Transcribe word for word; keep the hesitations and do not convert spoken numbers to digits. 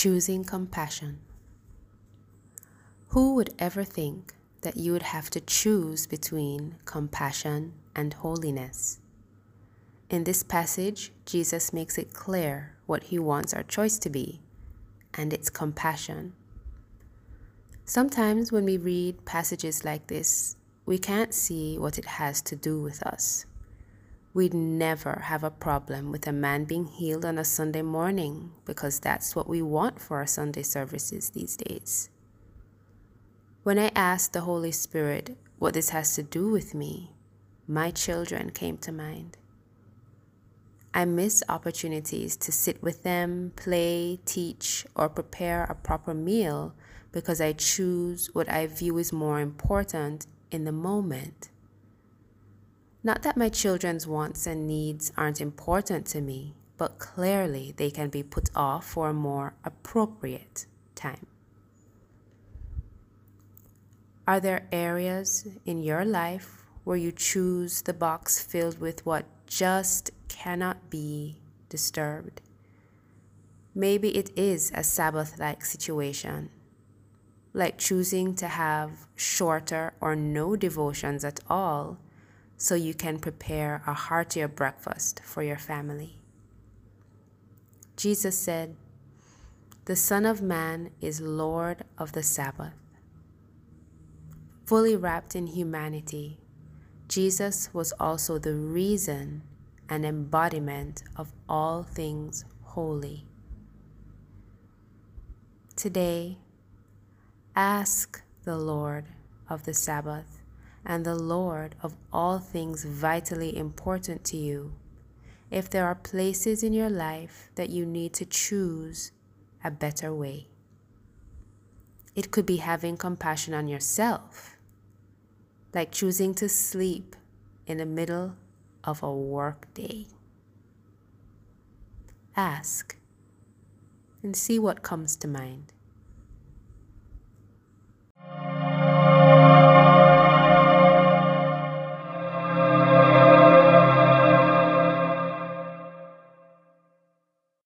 Choosing compassion. Who would ever think that you would have to choose between compassion and holiness? In this passage, Jesus makes it clear what he wants our choice to be, and it's compassion. Sometimes when we read passages like this, we can't see what it has to do with us. We'd never have a problem with a man being healed on a Sunday morning because that's what we want for our Sunday services these days. When I asked the Holy Spirit what this has to do with me, my children came to mind. I miss opportunities to sit with them, play, teach, or prepare a proper meal because I choose what I view is more important in the moment. Not that my children's wants and needs aren't important to me, but clearly they can be put off for a more appropriate time. Are there areas in your life where you choose the box filled with what just cannot be disturbed? Maybe it is a Sabbath-like situation, like choosing to have shorter or no devotions at all, so you can prepare a heartier breakfast for your family. Jesus said, "The Son of Man is Lord of the Sabbath." Fully wrapped in humanity, Jesus was also the reason and embodiment of all things holy. Today, ask the Lord of the Sabbath and the Lord of all things vitally important to you, if there are places in your life that you need to choose a better way. It could be having compassion on yourself, like choosing to sleep in the middle of a work day. Ask and see what comes to mind.